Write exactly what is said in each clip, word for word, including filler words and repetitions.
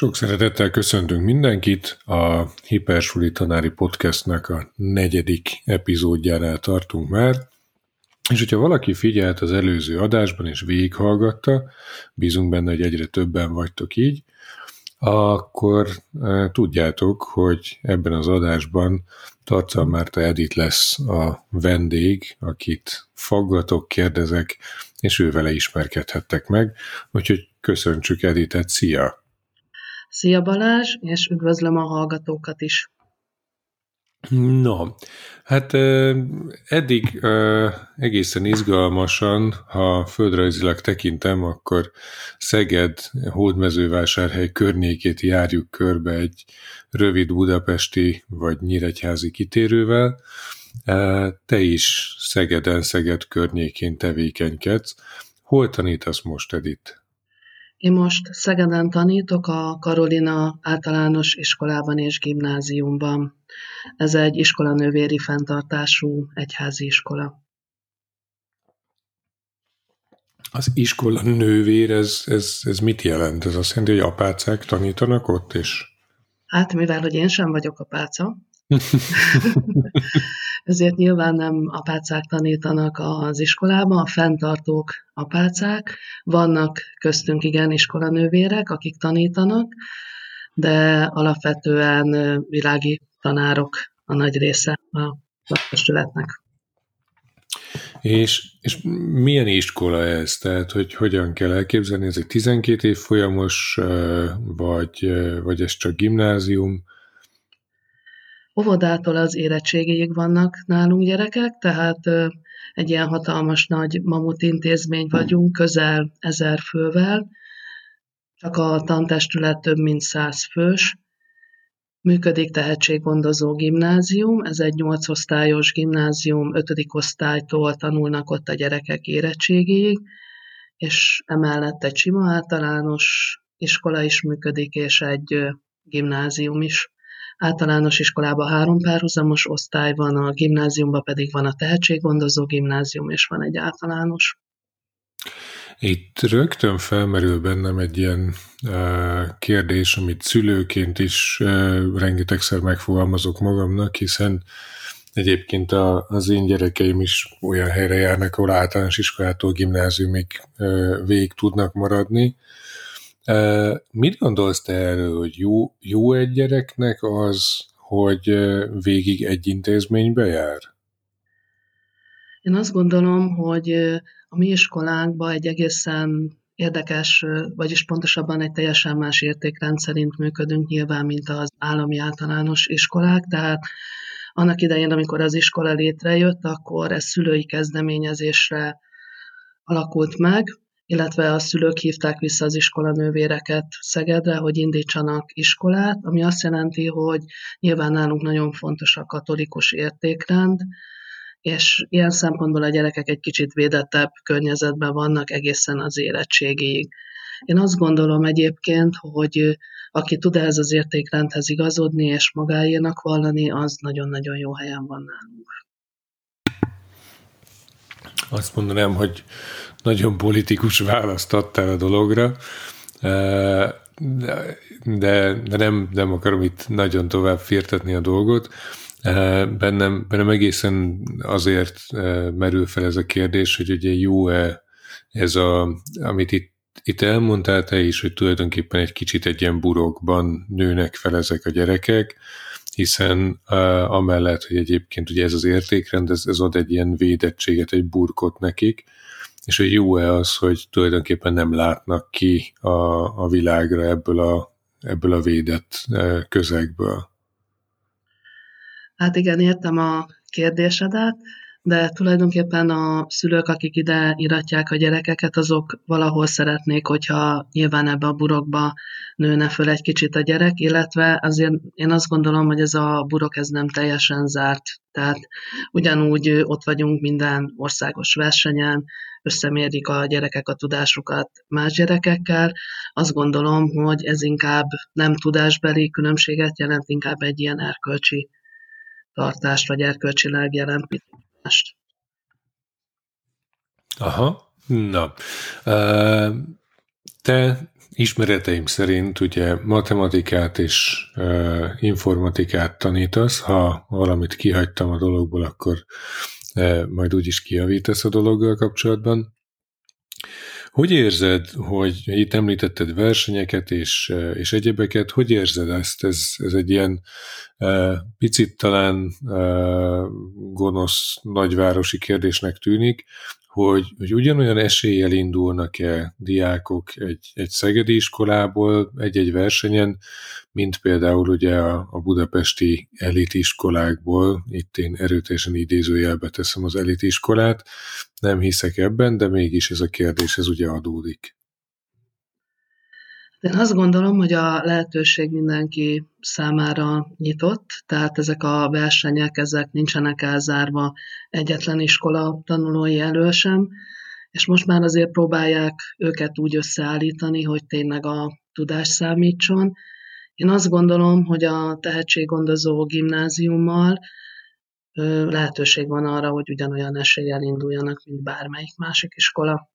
Sok szeretettel köszöntünk mindenkit, a Hiper Suli tanári podcastnak a negyedik epizódjánál tartunk már, és hogyha valaki figyelt az előző adásban és végighallgatta, bízunk benne, hogy egyre többen vagytok így, akkor tudjátok, hogy ebben az adásban Tarca Márta Edit lesz a vendég, akit faggatok, kérdezek, és ő vele ismerkedhettek meg, úgyhogy köszöntsük Editet, szia! Szia Balázs, és üdvözlöm a hallgatókat is! No, hát eddig egészen izgalmasan, ha földrajzilag tekintem, akkor Szeged, Hódmezővásárhely környékét járjuk körbe egy rövid budapesti vagy nyíregyházi kitérővel. Te is Szegeden, Szeged környékén tevékenykedsz. Hol tanítasz most, Edit? Én most Szegeden tanítok a Karolina Általános Iskolában és Gimnáziumban. Ez egy iskolanővéri fenntartású egyházi iskola. Az iskolanővér, ez, ez, ez mit jelent? Ez azt jelenti, hogy apácák tanítanak ott is? Hát, mivel, hogy én sem vagyok apáca, ezért nyilván nem apácák tanítanak az iskolában, a fenntartók apácák, vannak köztünk igen iskolanővérek, akik tanítanak, de alapvetően világi tanárok a nagy része a testületnek. És, és milyen iskola ez? Tehát, hogy hogyan kell elképzelni? Ez egy tizenkét év folyamos, vagy, vagy ez csak gimnázium? Óvodától az érettségéig vannak nálunk gyerekek, tehát egy ilyen hatalmas nagy mamut intézmény vagyunk, közel ezer fővel, csak a tantestület több mint száz fős. Működik tehetséggondozó gimnázium, ez egy nyolc osztályos gimnázium, ötödik osztálytól tanulnak ott a gyerekek érettségéig, és emellett egy sima általános iskola is működik, és egy gimnázium is. Általános iskolában három párhuzamos osztály van, a gimnáziumban pedig van a tehetséggondozó gimnázium, és van egy általános. Itt rögtön felmerül bennem egy ilyen uh, kérdés, amit szülőként is uh, rengetegszer megfogalmazok magamnak, hiszen egyébként a, az én gyerekeim is olyan helyre járnak, ahol általános iskolától gimnáziumig uh, végig tudnak maradni. Uh, mit gondolsz te erről, hogy jó, jó egy gyereknek az, hogy uh, végig egy intézménybe jár? Én azt gondolom, hogy a mi iskolánkban egy egészen érdekes, vagyis pontosabban egy teljesen más értékrend szerint működünk nyilván, mint az állami általános iskolák, tehát annak idején, amikor az iskola létrejött, akkor ez szülői kezdeményezésre alakult meg, illetve a szülők hívták vissza az iskolanővéreket Szegedre, hogy indítsanak iskolát, ami azt jelenti, hogy nyilván nálunk nagyon fontos a katolikus értékrend, és ilyen szempontból a gyerekek egy kicsit védettebb környezetben vannak egészen az érettségéig. Én azt gondolom egyébként, hogy aki tud ehhez az értékrendhez igazodni és magáénak vallani, az nagyon-nagyon jó helyen van nálunk. Azt mondanám, hogy nagyon politikus választ adtál a dologra, de, de nem, nem akarom itt nagyon tovább firtatni a dolgot. Bennem, bennem egészen azért merül fel ez a kérdés, hogy ugye jó-e ez a, amit itt, itt elmondtál te is, hogy tulajdonképpen egy kicsit egy ilyen burokban nőnek fel ezek a gyerekek, hiszen uh, amellett, hogy egyébként ugye ez az értékrend, ez, ez ad egy ilyen védettséget, egy burkot nekik, és hogy jó-e az, hogy tulajdonképpen nem látnak ki a, a világra ebből a, ebből a védett uh, közegből. Hát igen, értem a kérdésedet, de tulajdonképpen a szülők, akik ide iratják a gyerekeket, azok valahol szeretnék, hogyha nyilván ebbe a burokba nőne föl egy kicsit a gyerek, illetve azért én azt gondolom, hogy ez a burok ez nem teljesen zárt. Tehát ugyanúgy ott vagyunk minden országos versenyen, összemérjük a gyerekek a tudásukat más gyerekekkel. Azt gondolom, hogy ez inkább nem tudásbeli különbséget jelent, inkább egy ilyen erkölcsi tartást, vagy erkölcsileg jelentményest. Aha, na. Te ismereteim szerint ugye matematikát és uh, informatikát tanítasz, ha valamit kihagytam a dologból, akkor uh, majd úgyis kijavítasz a dologgal kapcsolatban. Hogy érzed, hogy itt említetted versenyeket és, és egyebeket, hogy érzed ezt? Ez, ez egy ilyen uh, picit talán uh, gonosz nagyvárosi kérdésnek tűnik, hogy, hogy ugyanolyan eséllyel indulnak-e diákok egy, egy szegedi iskolából egy-egy versenyen, mint például ugye a, a budapesti elitiskolákból, itt én erőteljesen idézőjelbe teszem az elitiskolát, nem hiszek ebben, de mégis ez a kérdés, ez ugye adódik. Én azt gondolom, hogy a lehetőség mindenki számára nyitott, tehát ezek a versenyek, ezek nincsenek elzárva egyetlen iskola tanulói elől sem, és most már azért próbálják őket úgy összeállítani, hogy tényleg a tudás számítson. Én azt gondolom, hogy a tehetséggondozó gimnáziummal lehetőség van arra, hogy ugyanolyan eséllyel induljanak, mint bármelyik másik iskola.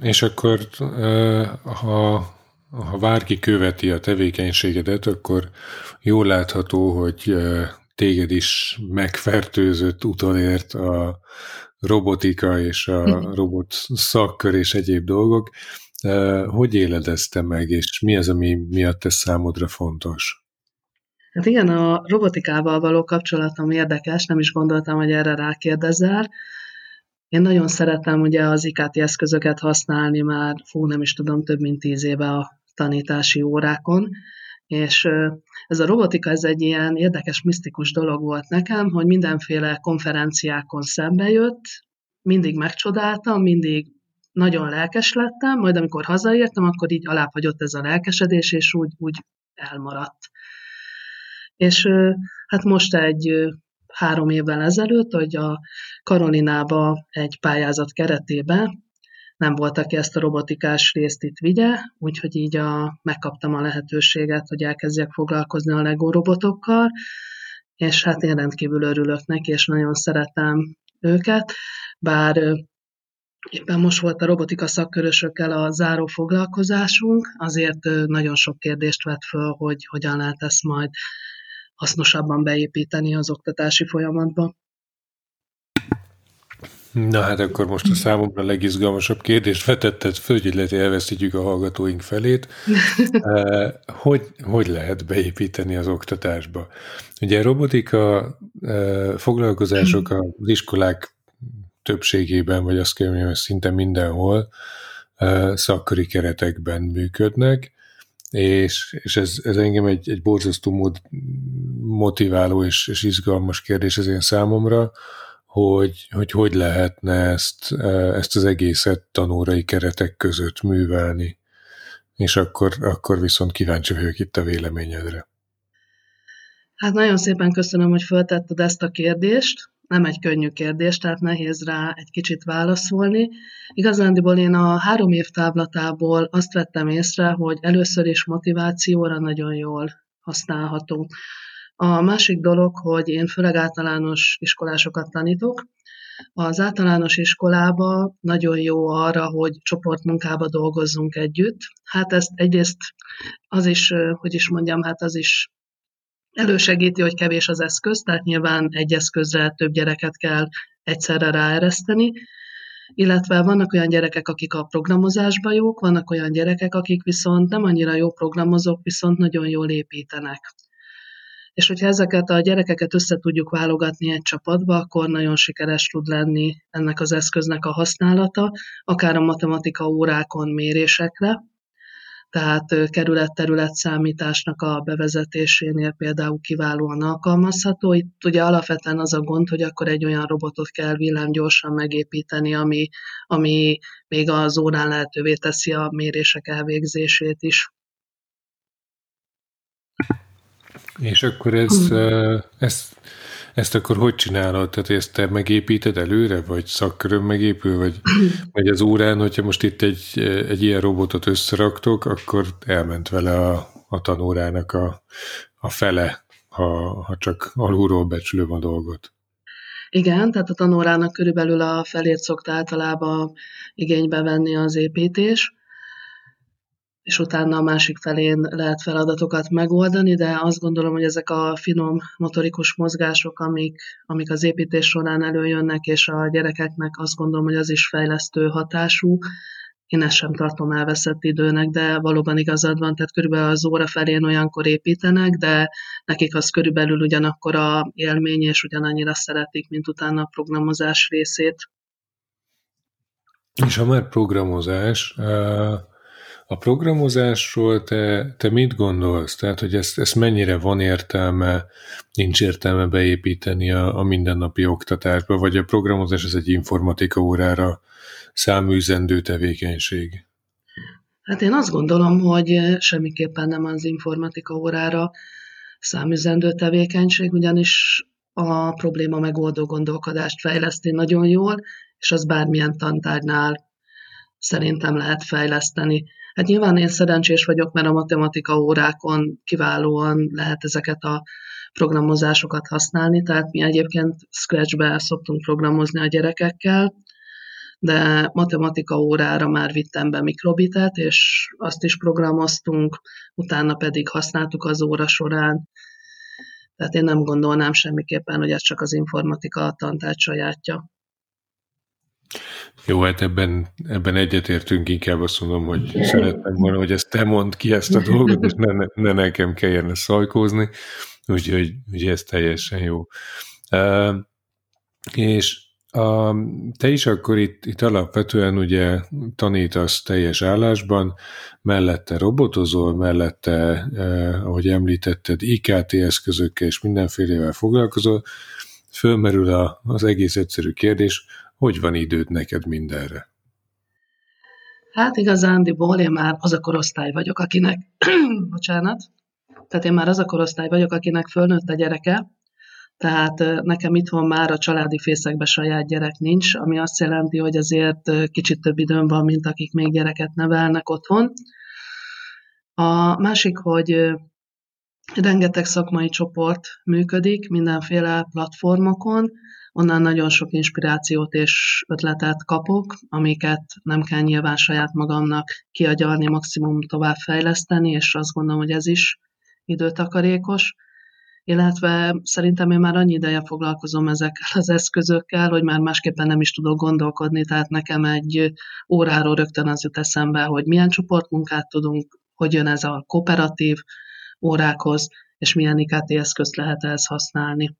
És akkor, ha, ha bárki követi a tevékenységedet, akkor jól látható, hogy téged is megfertőzött, utolért a robotika és a robot szakkör és egyéb dolgok. Hogy éled ezt te meg, és mi az, ami miatt ez számodra fontos? Hát igen, a robotikával való kapcsolatom érdekes, nem is gondoltam, hogy erre rákérdezel. Én nagyon szeretem ugye az i ká té eszközöket használni már, fú, nem is tudom, több mint tíz éve a tanítási órákon, és ez a robotika, ez egy ilyen érdekes, misztikus dolog volt nekem, hogy mindenféle konferenciákon szembe jött, mindig megcsodáltam, mindig nagyon lelkes lettem, majd amikor hazaértem, akkor így alábbhagyott ez a lelkesedés, és úgy, úgy elmaradt. És hát most egy... három évvel ezelőtt, hogy a Karolinába egy pályázat keretében nem volt, aki ezt a robotikás részt itt vigye, úgyhogy így a, megkaptam a lehetőséget, hogy elkezdjek foglalkozni a Lego robotokkal, és hát én rendkívül örülök neki, és nagyon szeretem őket, bár éppen most volt a robotika szakkörösökkel a záró foglalkozásunk, azért nagyon sok kérdést vett föl, hogy hogyan lehet ezt majd hasznosabban beépíteni az oktatási folyamatba. Na hát akkor most a számomra legizgalmasabb kérdést vetetted föl, hogy lehet, hogy elveszítjük a hallgatóink felét. Hogy, hogy lehet beépíteni az oktatásba? Ugye a robotika foglalkozások az iskolák többségében, vagy azt kell mondjam, szinte mindenhol szakköri keretekben működnek, és, és ez, ez engem egy, egy borzasztó motiváló és, és izgalmas kérdés az én számomra, hogy hogy, hogy lehetne ezt, ezt az egészet tanórai keretek között művelni. És akkor, akkor viszont kíváncsi vagyok itt a véleményedre. Hát nagyon szépen köszönöm, hogy feltetted ezt a kérdést. Nem egy könnyű kérdés, tehát nehéz rá egy kicsit válaszolni. Igazándiból én a három év távlatából azt vettem észre, hogy először is motivációra nagyon jól használható. A másik dolog, hogy én főleg általános iskolásokat tanítok. Az általános iskolában nagyon jó arra, hogy csoportmunkába dolgozzunk együtt. Hát ezt egyrészt az is, hogy is mondjam, hát az is elősegíti, hogy kevés az eszköz, tehát nyilván egy eszközre több gyereket kell egyszerre ráereszteni, illetve vannak olyan gyerekek, akik a programozásban jók, vannak olyan gyerekek, akik viszont nem annyira jó programozók, viszont nagyon jól építenek. És hogyha ezeket a gyerekeket össze tudjuk válogatni egy csapatba, akkor nagyon sikeres tud lenni ennek az eszköznek a használata, akár a matematika órákon mérésekre, tehát kerület-terület számításnak a bevezetésénél például kiválóan alkalmazható. Itt ugye alapvetően az a gond, hogy akkor egy olyan robotot kell villámgyorsan megépíteni, ami, ami még az órán lehetővé teszi a mérések elvégzését is. És akkor ez, hmm. ezt, ezt akkor hogy csinálod? Tehát ezt te megépíted előre, vagy szakkörön megépül, vagy, vagy az órán, hogyha most itt egy, egy ilyen robotot összeraktok, akkor elment vele a, a tanórának a, a fele, ha, ha csak alulról becsülöm a dolgot. Igen, tehát a tanórának körülbelül a felét szokta általában igénybe venni az építés, és utána a másik felén lehet feladatokat megoldani, de azt gondolom, hogy ezek a finom motorikus mozgások, amik, amik az építés során előjönnek, és a gyerekeknek azt gondolom, hogy az is fejlesztő hatású. Én ezt sem tartom elveszett időnek, de valóban igazad van, tehát körülbelül az óra felén olyankor építenek, de nekik az körülbelül ugyanakkor a élmény, és ugyanannyira szeretik, mint utána a programozás részét. És ha már programozás... Uh... A programozásról te, te mit gondolsz? Tehát, hogy ezt, ezt mennyire van értelme, nincs értelme beépíteni a, a mindennapi oktatásba, vagy a programozás az egy informatika órára száműzendő tevékenység? Hát én azt gondolom, hogy semmiképpen nem az informatika órára száműzendő tevékenység, ugyanis a probléma megoldó gondolkodást fejleszti nagyon jól, és az bármilyen tantárnál szerintem lehet fejleszteni. Hát nyilván én szerencsés vagyok, mert a matematika órákon kiválóan lehet ezeket a programozásokat használni, tehát mi egyébként Scratch-be szoktunk programozni a gyerekekkel, de matematika órára már vittem be Mikrobitet, és azt is programoztunk, utána pedig használtuk az óra során. Tehát én nem gondolnám semmiképpen, hogy ez csak az informatika tantárgy sajátja. Jó, hát ebben, ebben egyetértünk, inkább azt mondom, hogy szeretném volna, hogy ezt te mondd ki ezt a dolgot, és ne, ne nekem kelljen ezt szajkózni, úgyhogy ugye ez teljesen jó. Uh, és a, te is akkor itt, itt alapvetően ugye tanítasz teljes állásban, mellette robotozol, mellette, eh, ahogy említetted, i ká té eszközökkel és mindenfélevel foglalkozol, fölmerül a, az egész egyszerű kérdés, hogy van időd neked mindenre? Hát igazándiból én már az a korosztály vagyok, akinek, bocsánat, tehát én már az a korosztály vagyok, akinek fölnőtt a gyereke, tehát nekem itthon már a családi fészekben saját gyerek nincs, ami azt jelenti, hogy azért kicsit több időm van, mint akik még gyereket nevelnek otthon. A másik, hogy rengeteg szakmai csoport működik mindenféle platformokon, onnan nagyon sok inspirációt és ötletet kapok, amiket nem kell nyilván saját magamnak kiagyalni, maximum továbbfejleszteni, és azt gondolom, hogy ez is időtakarékos. Illetve szerintem én már annyi ideje foglalkozom ezekkel az eszközökkel, hogy már másképpen nem is tudok gondolkodni, tehát nekem egy óráról rögtön az jut eszembe, hogy milyen csoportmunkát tudunk, hogy jön ez a kooperatív órákhoz, és milyen i ká té eszközt lehet ehhez használni.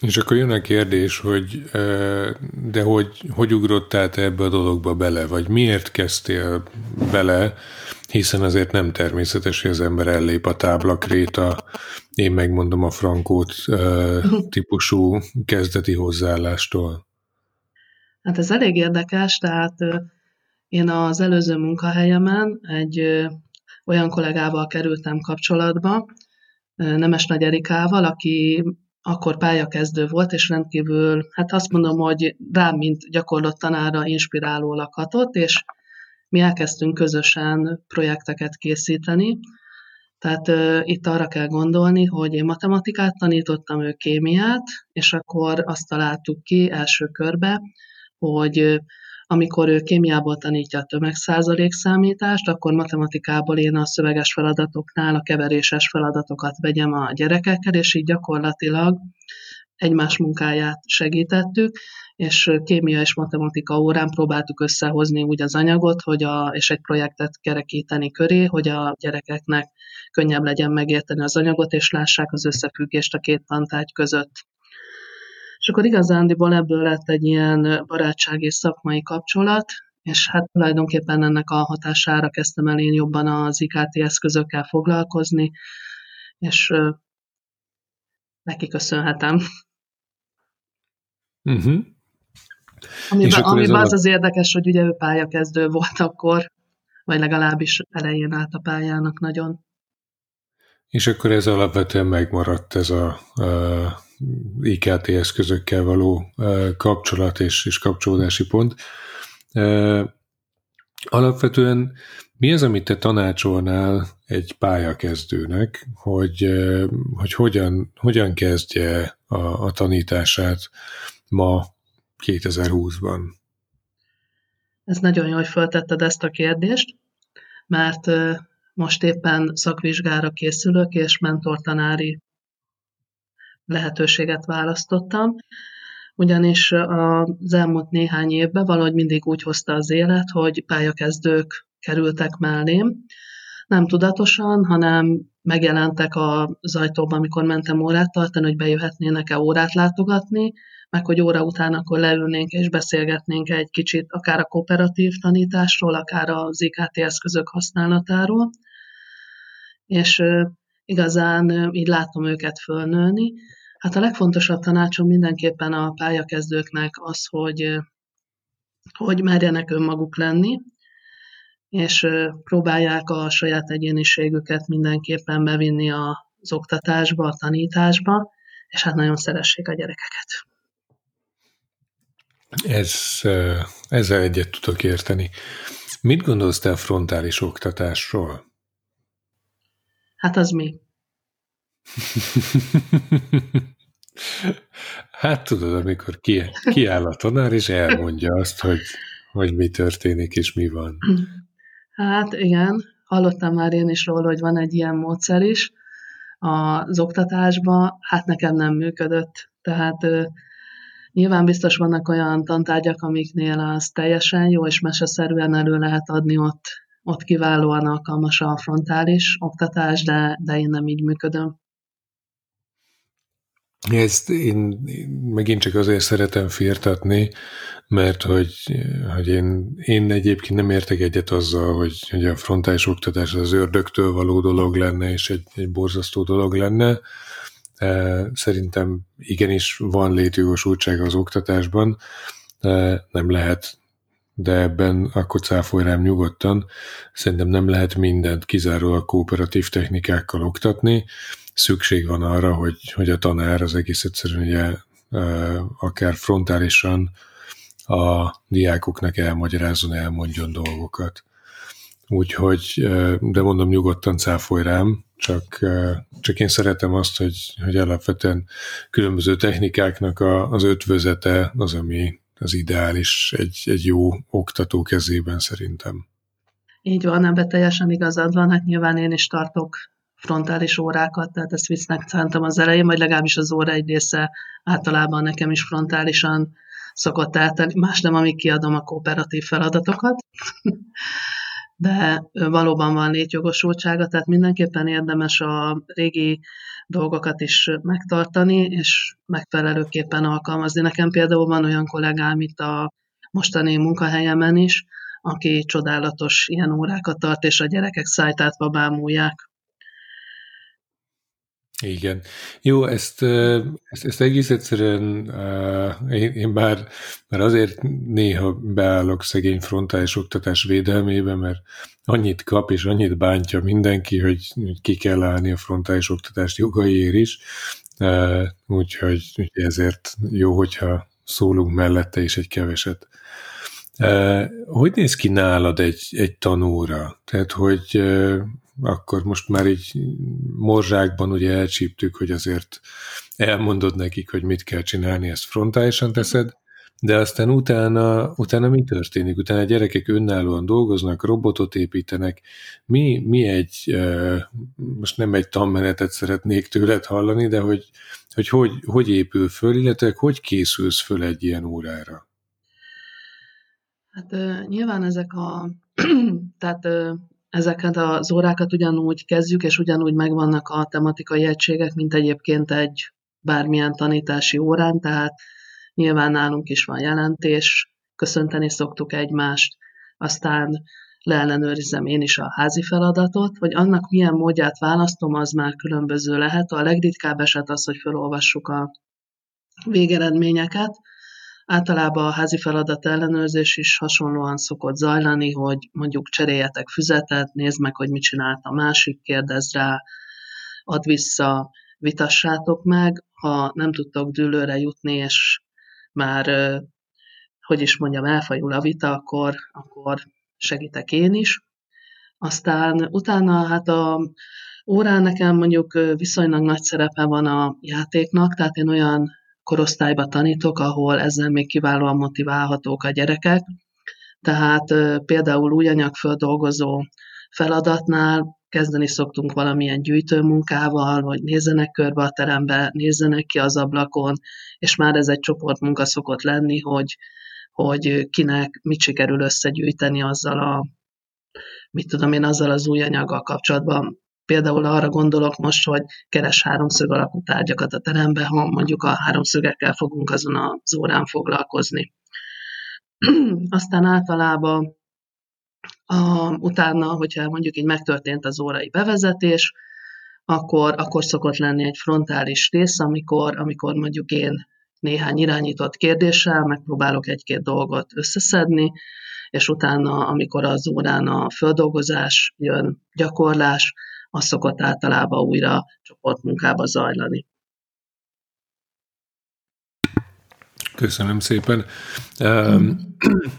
És akkor jön a kérdés, hogy de hogy, hogy ugrottál te ebbe a dologba bele, vagy miért kezdtél bele, hiszen azért nem természetes, hogy az ember ellép a táblakréta, én megmondom a frankót típusú kezdeti hozzáállástól. Hát ez elég érdekes, tehát én az előző munkahelyemen egy olyan kollégával kerültem kapcsolatba, Nemes Nagy-Erikával, aki akkor pályakezdő volt, és rendkívül, hát azt mondom, hogy rám, mint gyakorlott tanára inspirálólag hatott, és mi elkezdtünk közösen projekteket készíteni. Tehát uh, itt arra kell gondolni, hogy én matematikát tanítottam, ő kémiát, és akkor azt találtuk ki első körbe, hogy uh, amikor ő kémiából tanítja a tömegszázalékszámítást, akkor matematikából én a szöveges feladatoknál a keveréses feladatokat vegyem a gyerekekkel, és így gyakorlatilag egymás munkáját segítettük, és kémia és matematika órán próbáltuk összehozni úgy az anyagot, hogy a, és egy projektet kerekíteni köré, hogy a gyerekeknek könnyebb legyen megérteni az anyagot, és lássák az összefüggést a két tantárgy között. És akkor igazándiból ebből lett egy ilyen barátság és szakmai kapcsolat, és hát tulajdonképpen ennek a hatására kezdtem el én jobban az i ká té eszközökkel foglalkozni, és uh, neki köszönhetem. Uh-huh. Amiben, amiben az a... az érdekes, hogy ugye ő pályakezdő volt akkor, vagy legalábbis elején állt a pályának nagyon. És akkor ez alapvetően megmaradt ez a... a... i ká té eszközökkel való kapcsolat és, és kapcsolódási pont. Alapvetően mi az, amit te tanácsolnál egy pályakezdőnek, hogy, hogy hogyan, hogyan kezdje a, a tanítását ma kétezer-húszban? Ez nagyon jó, hogy feltetted ezt a kérdést, mert most éppen szakvizsgára készülök, és mentortanári lehetőséget választottam, ugyanis az elmúlt néhány évben valahogy mindig úgy hozta az élet, hogy pályakezdők kerültek mellém. Nem tudatosan, hanem megjelentek az ajtóban, amikor mentem órát tartani, hogy bejöhetnének-e órát látogatni, meg hogy óra után akkor leülnénk és beszélgetnénk egy kicsit akár a kooperatív tanításról, akár az i ká té eszközök használatáról. És igazán így látom őket fölnőni. Hát a legfontosabb tanácsom mindenképpen a pályakezdőknek az, hogy, hogy merjenek önmaguk lenni, és próbálják a saját egyéniségüket mindenképpen bevinni az oktatásba, a tanításba, és hát nagyon szeressék a gyerekeket. Ez, ezzel egyet tudok érteni. Mit gondolsz te a frontális oktatásról? Hát az mi? Hát tudod, amikor ki, kiáll a tanár, és elmondja azt, hogy, hogy mi történik, és mi van. Hát igen, hallottam már én is róla, hogy van egy ilyen módszer is az oktatásban, hát nekem nem működött. Tehát nyilván biztos vannak olyan tantárgyak, amiknél az teljesen jó, és meseszerűen elő lehet adni ott, ott kiválóan alkalmas a frontális oktatás, de, de én nem így működöm. Ezt én, én megint csak azért szeretem firtatni, mert hogy, hogy én, én egyébként nem értek egyet azzal, hogy, hogy a frontális oktatás az ördögtől való dolog lenne, és egy, egy borzasztó dolog lenne. Szerintem igenis van létjogosultsága az oktatásban, nem lehet, de ebben akkor cáfolj rám nyugodtan. Szerintem nem lehet mindent kizárólag kooperatív technikákkal oktatni. Szükség van arra, hogy, hogy a tanár az egész egyszerűen ugye, akár frontálisan a diákoknak elmagyarázzon, elmondjon dolgokat. Úgyhogy, de mondom, nyugodtan cáfolj rám, csak, csak én szeretem azt, hogy, hogy alapvetően különböző technikáknak a, az ötvözete az, ami az ideális egy, egy jó oktató kezében szerintem. Így van, ebben teljesen igazad van, hát nyilván én is tartok frontális órákat, tehát ezt viccnek szántam az elején, vagy legalábbis az óra egy része általában nekem is frontálisan szokott eltenni, más nem, amíg kiadom a kooperatív feladatokat, de valóban van létjogosultsága, tehát mindenképpen érdemes a régi dolgokat is megtartani, és megfelelőképpen alkalmazni. Nekem például van olyan kollégám itt a mostani munkahelyemen is, aki csodálatos ilyen órákat tart, és a gyerekek szájtátva bámulják. Igen. Jó, ezt, ezt, ezt egész egyszerűen én, én bár, bár azért néha beállok szegény frontális oktatás védelmébe, mert annyit kap és annyit bántja mindenki, hogy ki kell állni a frontális oktatást jogaiért is, úgyhogy ezért jó, hogyha szólunk mellette is egy keveset. Hogy néz ki nálad egy, egy tanóra? Tehát, hogy... akkor most már így morzsákban ugye elcsíptük, hogy azért elmondod nekik, hogy mit kell csinálni, ezt frontálisan teszed, de aztán utána, utána mi történik? Utána a gyerekek önállóan dolgoznak, robotot építenek. Mi, mi egy, most nem egy tanmenetet szeretnék tőled hallani, de hogy hogy, hogy, hogy épül föl, illetve hogy készülsz föl egy ilyen órára? Hát nyilván ezek a... tehát... ezeket az órákat ugyanúgy kezdjük, és ugyanúgy megvannak a tematikai egységek, mint egyébként egy bármilyen tanítási órán, tehát nyilván nálunk is van jelentés, köszönteni szoktuk egymást, aztán leellenőrizem én is a házi feladatot, vagy annak milyen módját választom, az már különböző lehet. A legritkább eset az, hogy felolvassuk a végeredményeket. Általában a házi feladat ellenőrzés is hasonlóan szokott zajlani, hogy mondjuk cseréljetek füzetet, nézd meg, hogy mit csinált a másik, kérdezz rá, add vissza, vitassátok meg. Ha nem tudtok dűlőre jutni, és már, hogy is mondjam, elfajul a vita, akkor, akkor segítek én is. Aztán utána hát a órán nekem mondjuk viszonylag nagy szerepe van a játéknak, tehát én olyan korosztályba tanítok, ahol ezzel még kiválóan motiválhatók a gyerekek. Tehát például új anyagfeldolgozó feladatnál kezdeni szoktunk valamilyen gyűjtőmunkával, hogy nézzenek körbe a terembe, nézzenek ki az ablakon, és már ez egy csoportmunka szokott lenni, hogy, hogy kinek mit sikerül összegyűjteni azzal a, mit tudom én, azzal az új anyaggal kapcsolatban. Például arra gondolok most, hogy keres háromszög alakú tárgyakat a terembe, ha mondjuk a háromszögekkel fogunk azon az órán foglalkozni. Aztán általában a, utána, hogyha mondjuk így megtörtént az órai bevezetés, akkor, akkor szokott lenni egy frontális rész, amikor, amikor mondjuk én néhány irányított kérdéssel megpróbálok egy-két dolgot összeszedni, és utána, amikor az órán a feldolgozás jön, gyakorlás, az szokott általában újra csoportmunkába zajlani. Köszönöm szépen.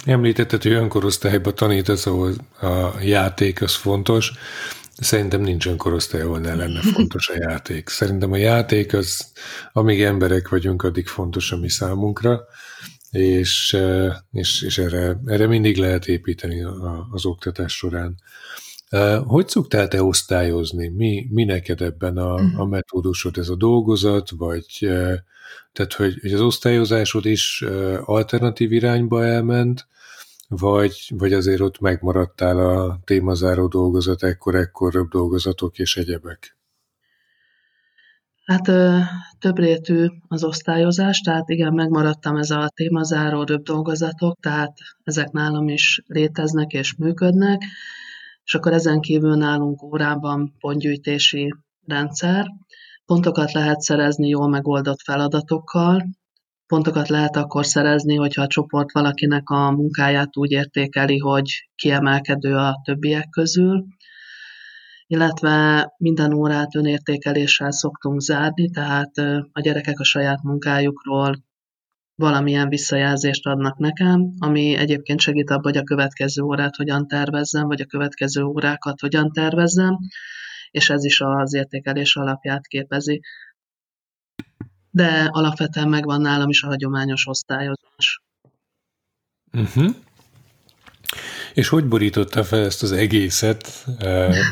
Említetted, hogy önkorosztályban tanítasz, ahol a játék az fontos. Szerintem nincs önkorosztály, ahol ne lenne fontos a játék. Szerintem a játék az, amíg emberek vagyunk, addig fontos a mi számunkra, és, és, és erre, erre mindig lehet építeni az oktatás során. Hogy szoktál te osztályozni? Mi, mi neked ebben a, a metódusod? Ez a dolgozat, vagy tehát, hogy, hogy az osztályozásod is alternatív irányba elment, vagy, vagy azért ott megmaradtál a témazáró dolgozat, ekkor-ekkor dolgozatok és egyebek? Hát többrétű az osztályozás, tehát igen, megmaradtam ez a témazáró dolgozatok, tehát ezek nálam is léteznek és működnek, és akkor ezen kívül nálunk órában pontgyűjtési rendszer. Pontokat lehet szerezni jól megoldott feladatokkal, pontokat lehet akkor szerezni, hogyha a csoport valakinek a munkáját úgy értékeli, hogy kiemelkedő a többiek közül, illetve minden órát önértékeléssel szoktunk zárni, tehát a gyerekek a saját munkájukról valamilyen visszajelzést adnak nekem, ami egyébként segít abban, hogy a következő órát hogyan tervezzem, vagy a következő órákat hogyan tervezzem, és ez is az értékelés alapját képezi. De alapvetően megvan nálam is a hagyományos osztályozás. Uh-huh. És hogy borította fel ezt az egészet,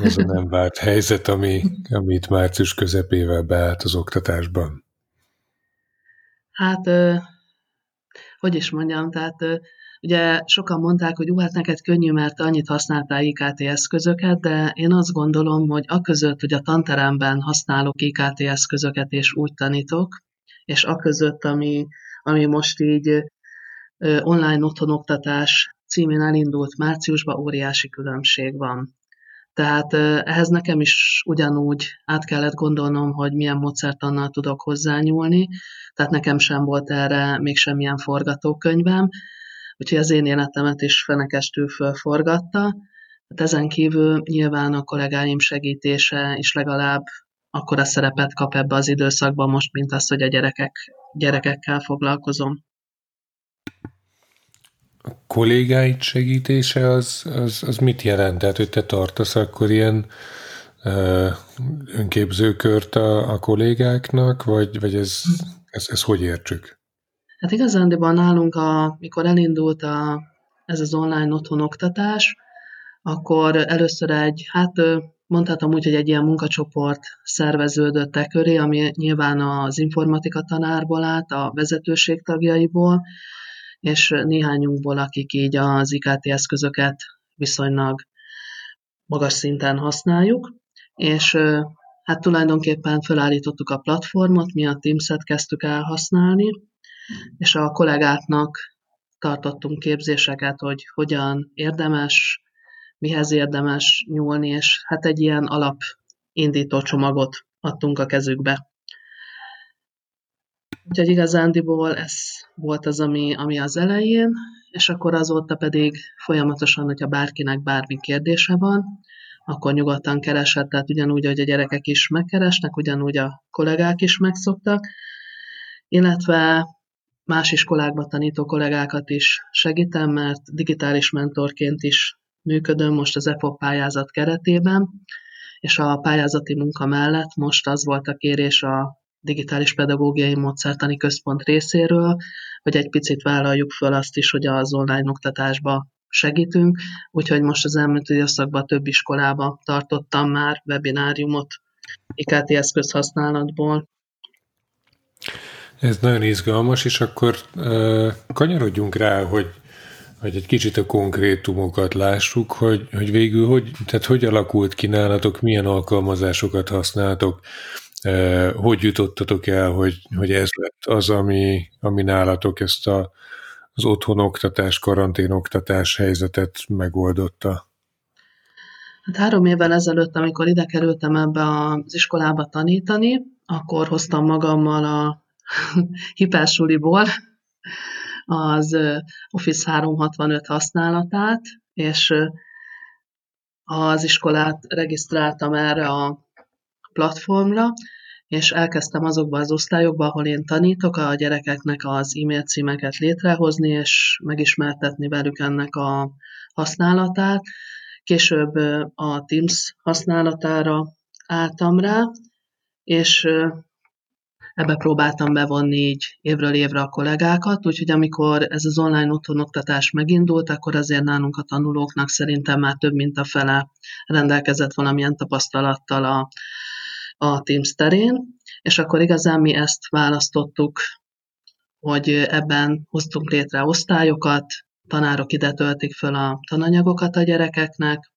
az a nem várt helyzet, ami, ami itt március közepével beállt az oktatásban? Hát... Hogy is mondjam, tehát ugye sokan mondták, hogy ú, hát neked könnyű, mert annyit használtál i ká té eszközöket, de én azt gondolom, hogy aközött, hogy a tanteremben használok i ká té eszközöket, és úgy tanítok, és aközött, ami, ami most így online otthonoktatás címén elindult márciusban, óriási különbség van. Tehát ehhez nekem is ugyanúgy át kellett gondolnom, hogy milyen módszertannal tudok hozzányúlni, tehát nekem sem volt erre még semmilyen forgatókönyvem, úgyhogy az én életemet is fenekestül fölforgatta. Hát ezen kívül nyilván a kollégáim segítése is legalább akkora szerepet kap ebbe az időszakban most, mint az, hogy a gyerekek, gyerekekkel foglalkozom. A kollégáid segítése az, az, az mit jelent? Tehát, hogy te tartasz akkor ilyen ö, önképzőkört a, a kollégáknak, vagy, vagy ez, ez, ez hogy értsük? Hát igazándiban nálunk, amikor elindult a, ez az online otthonoktatás, akkor először egy, hát mondhatom úgy, hogy egy ilyen munkacsoport szerveződött e köré, ami nyilván az informatika tanárból állt, a vezetőség tagjaiból, és néhányunkból, akik így az i ká té eszközöket viszonylag magas szinten használjuk, és hát tulajdonképpen felállítottuk a platformot, mi a Teams-et kezdtük el használni, és a kollégáknak tartottunk képzéseket, hogy hogyan érdemes, mihez érdemes nyúlni, és hát egy ilyen alapindító csomagot adtunk a kezükbe. Úgyhogy igazándiból ez volt az, ami, ami az elején, és akkor azóta pedig folyamatosan, hogyha bárkinek bármi kérdése van, akkor nyugodtan kereshet, tehát ugyanúgy, hogy a gyerekek is megkeresnek, ugyanúgy a kollégák is megszoktak, illetve más iskolákba tanító kollégákat is segítem, mert digitális mentorként is működöm most az e ef o pé pályázat keretében, és a pályázati munka mellett most az volt a kérés a Digitális Pedagógiai Módszertani Központ részéről, hogy egy picit vállaljuk föl azt is, hogy az online oktatásba segítünk, úgyhogy most az elmúlt időszakban több iskolába tartottam már webináriumot i ká té eszközhasználatból. Ez nagyon izgalmas, és akkor uh, kanyarodjunk rá, hogy, hogy egy kicsit a konkrétumokat lássuk, hogy, hogy végül hogy, tehát hogy alakult ki nálatok, milyen alkalmazásokat használtok, uh, hogy jutottatok el, hogy, hogy ez lett az, ami, ami nálatok ezt a, az otthonoktatás, karanténoktatás helyzetet megoldotta. Hát három évvel ezelőtt, amikor ide kerültem ebbe az iskolába tanítani, akkor hoztam magammal a Hiper Suliból az Office háromszázhatvanöt használatát, és az iskolát regisztráltam erre a platformra, és elkezdtem azokba az osztályokba, ahol én tanítok, a gyerekeknek az e-mail címeket létrehozni, és megismertetni velük ennek a használatát. Később a Teams használatára álltam rá, és ebbe próbáltam bevonni így évről évre a kollégákat, úgyhogy amikor ez az online otthonoktatás megindult, akkor azért nálunk a tanulóknak szerintem már több mint a fele rendelkezett valamilyen tapasztalattal a, a Teams terén, és akkor igazán mi ezt választottuk, hogy ebben hoztunk létre osztályokat, tanárok ide töltik föl a tananyagokat a gyerekeknek,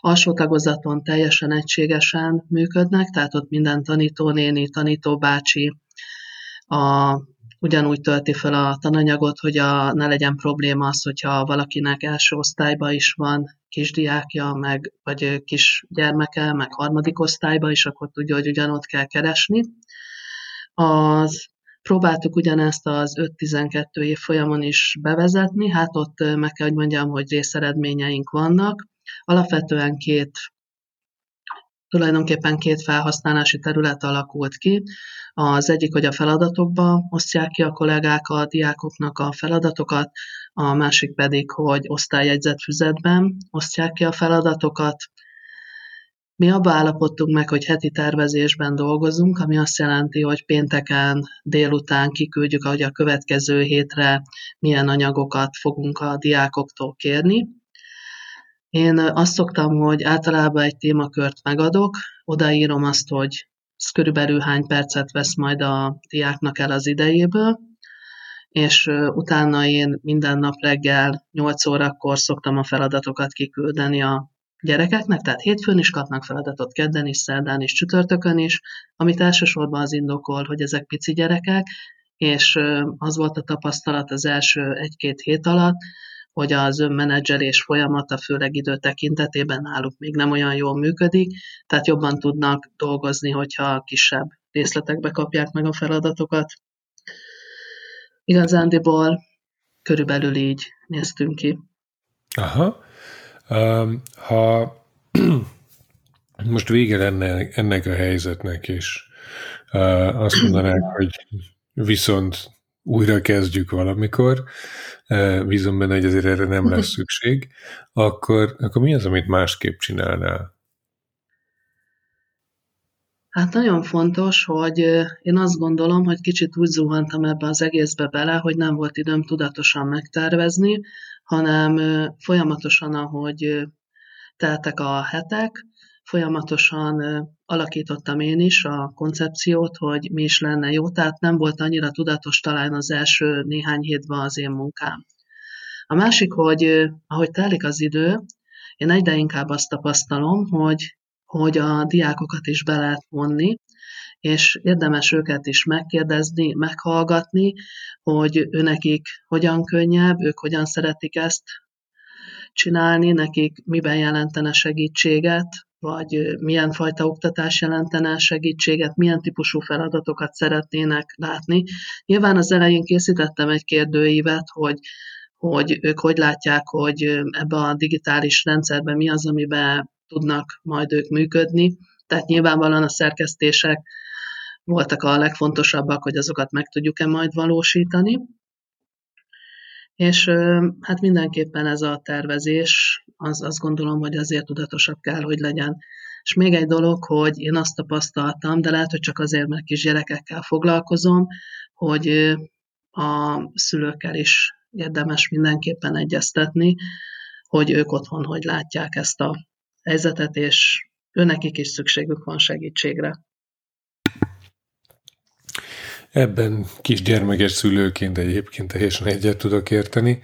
alsó tagozaton teljesen egységesen működnek, tehát ott minden tanítónéni, tanítóbácsi a, ugyanúgy tölti fel a tananyagot, hogy a, ne legyen probléma az, hogyha valakinek első osztályban is van kisdiákja, meg, vagy kisgyermeke, meg harmadik osztályban is, akkor tudja, hogy ugyanott kell keresni. Az, próbáltuk ugyanezt az öt-tizenkettő évfolyamon is bevezetni, hát ott meg kell, hogy mondjam, hogy részeredményeink vannak. Alapvetően két, tulajdonképpen két felhasználási terület alakult ki. Az egyik, hogy a feladatokba osztják ki a kollégák a diákoknak a feladatokat, a másik pedig, hogy osztályjegyzetfüzetben osztják ki a feladatokat. Mi abba állapodtunk meg, hogy heti tervezésben dolgozunk, ami azt jelenti, hogy pénteken délután kiküldjük, hogy a következő hétre milyen anyagokat fogunk a diákoktól kérni. Én azt szoktam, hogy általában egy témakört megadok, odaírom azt, hogy körülbelül hány percet vesz majd a diáknak el az idejéből, és utána én minden nap reggel nyolc órakor szoktam a feladatokat kiküldeni a gyerekeknek, tehát hétfőn is kapnak feladatot, kedden is, szerdán is, csütörtökön is, amit elsősorban az indokol, hogy ezek pici gyerekek, és az volt a tapasztalat az első egy-két hét alatt, hogy az önmenedzselés folyamata, főleg idő tekintetében náluk még nem olyan jól működik, tehát jobban tudnak dolgozni, hogyha kisebb részletekbe kapják meg a feladatokat. Igazándiból körülbelül így néztünk ki. Aha. Um, ha most vége lenne ennek a helyzetnek, és uh, azt mondanák, hogy viszont újra kezdjük valamikor, bízom benne, hogy azért erre nem lesz szükség, akkor, akkor mi az, amit másképp csinálnál? Hát nagyon fontos, hogy én azt gondolom, hogy kicsit úgy zuhantam ebbe az egészbe bele, hogy nem volt időm tudatosan megtervezni, hanem folyamatosan, ahogy teltek a hetek, folyamatosan alakítottam én is a koncepciót, hogy mi is lenne jó, tehát nem volt annyira tudatos talán az első néhány hétben az én munkám. A másik, hogy ahogy telik az idő, én egyre inkább azt tapasztalom, hogy, hogy a diákokat is be lehet vonni, és érdemes őket is megkérdezni, meghallgatni, hogy őnekik hogyan könnyebb, ők hogyan szeretik ezt csinálni, nekik miben jelentene segítséget, vagy milyen fajta oktatás jelentene segítséget, milyen típusú feladatokat szeretnének látni. Nyilván az elején készítettem egy kérdőívet, hogy, hogy ők hogy látják, hogy ebbe a digitális rendszerben mi az, amiben tudnak majd ők működni. Tehát nyilvánvalóan a szerkesztések voltak a legfontosabbak, hogy azokat meg tudjuk-e majd valósítani. És hát mindenképpen ez a tervezés, az, azt gondolom, hogy azért tudatosabb kell, hogy legyen. És még egy dolog, hogy én azt tapasztaltam, de lehet, hogy csak azért, mert kisgyerekekkel foglalkozom, hogy a szülőkkel is érdemes mindenképpen egyeztetni, hogy ők otthon hogy látják ezt a helyzetet, és őnekik is szükségük van segítségre. Ebben kisgyermekes szülőként egyébként teljesen egyet tudok érteni.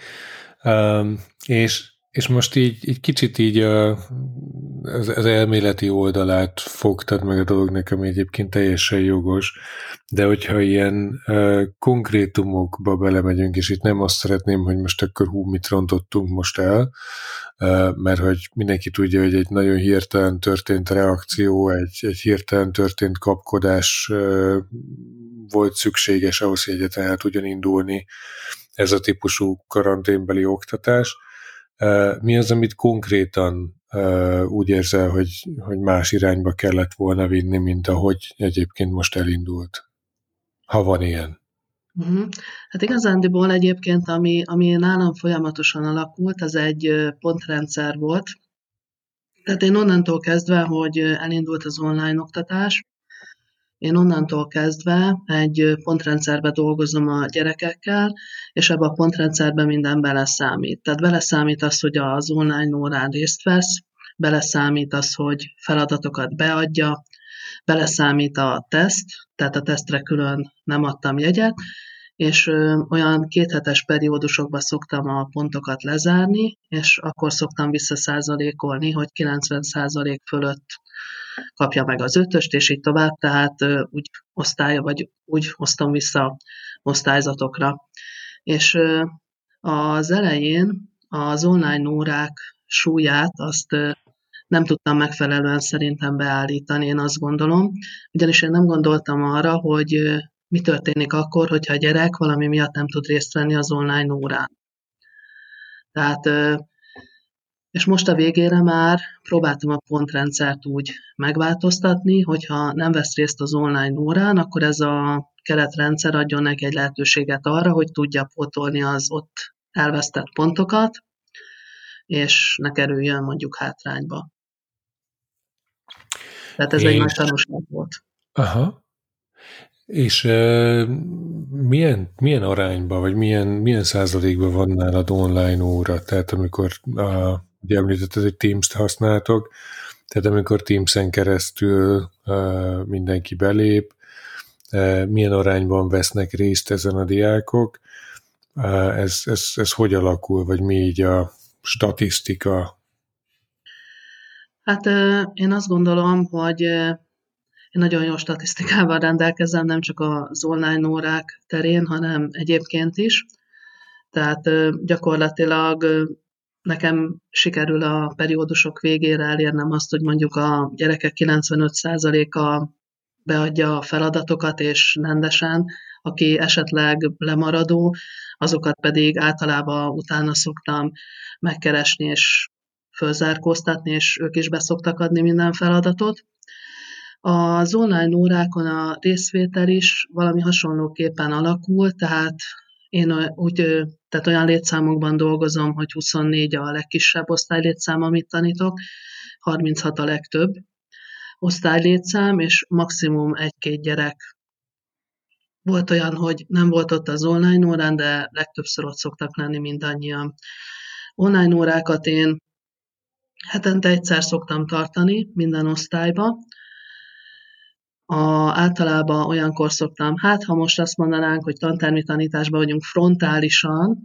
És, és most így, így kicsit így a, az, az elméleti oldalát fogtad meg a dolognak, ami egyébként teljesen jogos, de hogyha ilyen uh, konkrétumokba belemegyünk, és itt nem azt szeretném, hogy most akkor hú, mit rontottunk most el, uh, mert hogy mindenki tudja, hogy egy nagyon hirtelen történt reakció, egy, egy hirtelen történt kapkodás uh, volt szükséges ahhoz, hogy egyetlen el tudjon indulni ez a típusú karanténbeli oktatás. Mi az, amit konkrétan úgy érzel, hogy, hogy más irányba kellett volna vinni, mint ahogy egyébként most elindult? Ha van ilyen. Hát igazándiból egyébként, ami, ami nálam folyamatosan alakult, az egy pontrendszer volt. Tehát én onnantól kezdve, hogy elindult az online oktatás, én onnantól kezdve egy pontrendszerbe dolgozom a gyerekekkel, és ebbe a pontrendszerbe minden beleszámít. Tehát beleszámít az, hogy az online órán részt vesz, beleszámít az, hogy feladatokat beadja, beleszámít a teszt, tehát a tesztre külön nem adtam jegyet, és olyan kéthetes periódusokban szoktam a pontokat lezárni, és akkor szoktam visszaszázalékolni, hogy kilencven százalék fölött kapja meg az ötöst, és így tovább, tehát úgy osztálya, vagy úgy osztom vissza osztályzatokra. És az elején az online órák súlyát azt nem tudtam megfelelően szerintem beállítani, én azt gondolom, ugyanis én nem gondoltam arra, hogy mi történik akkor, hogyha a gyerek valami miatt nem tud részt venni az online órán. Tehát, és most a végére már próbáltam a pontrendszert úgy megváltoztatni, hogyha nem vesz részt az online órán, akkor ez a keretrendszer adjon neki egy lehetőséget arra, hogy tudja pótolni az ott elvesztett pontokat, és ne kerüljön mondjuk hátrányba. Tehát ez és... egy nagy tanulság volt. Aha. És uh, milyen, milyen arányban, vagy milyen, milyen százalékban van nálad online óra? Tehát amikor, uh, ugye említetted, hogy Teams-t használtok, tehát amikor Teams-en keresztül uh, mindenki belép, uh, milyen arányban vesznek részt ezen a diákok, uh, ez, ez, ez hogy alakul, vagy mi így a statisztika? Hát uh, én azt gondolom, hogy... Uh, Én nagyon jó statisztikával rendelkezem, nem csak az online órák terén, hanem egyébként is. Tehát gyakorlatilag nekem sikerül a periódusok végére elérnem azt, hogy mondjuk a gyerekek kilencvenöt százaléka beadja a feladatokat, és rendesen, aki esetleg lemaradó, azokat pedig általában utána szoktam megkeresni, és fölzárkóztatni, és ők is beszoktak adni minden feladatot. Az online órákon a részvétel is valami hasonlóképpen alakul, tehát én úgy, tehát olyan létszámokban dolgozom, hogy huszonnégy a legkisebb osztálylétszám, amit tanítok, harminchat a legtöbb osztálylétszám, és maximum egy-két gyerek. Volt olyan, hogy nem volt ott az online órán, de legtöbbször ott szoktak lenni mindannyian. Online órákat én hetente egyszer szoktam tartani minden osztályba. A, általában olyankor szoktam, hát ha most azt mondanánk, hogy tantermi tanításban vagyunk frontálisan,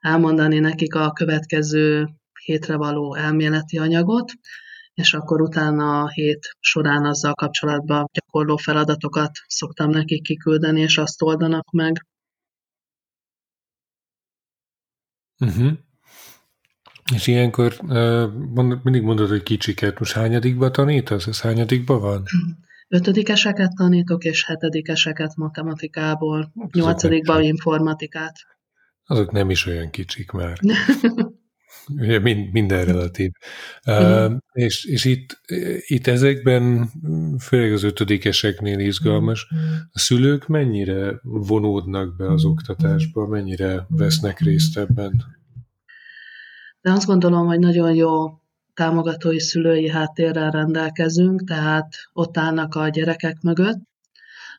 elmondani nekik a következő hétre való elméleti anyagot, és akkor utána a hét során azzal kapcsolatban gyakorló feladatokat szoktam nekik kiküldeni, és azt oldanak meg. Uh-huh. És ilyenkor uh, mindig mondod, hogy kicsiket, most hányadikba tanítasz? Ez hányadikba van? Ötödikeseket tanítok, és hetedikeseket matematikából, nyolcadikban informatikát. Azok nem is olyan kicsik már. Ugye minden relatív. Mm. Uh, és és itt, itt ezekben, főleg az ötödikeseknél izgalmas, a szülők mennyire vonódnak be az oktatásba, mennyire vesznek részt ebben? De azt gondolom, hogy nagyon jó támogatói szülői háttérrel rendelkezünk, tehát ott állnak a gyerekek mögött,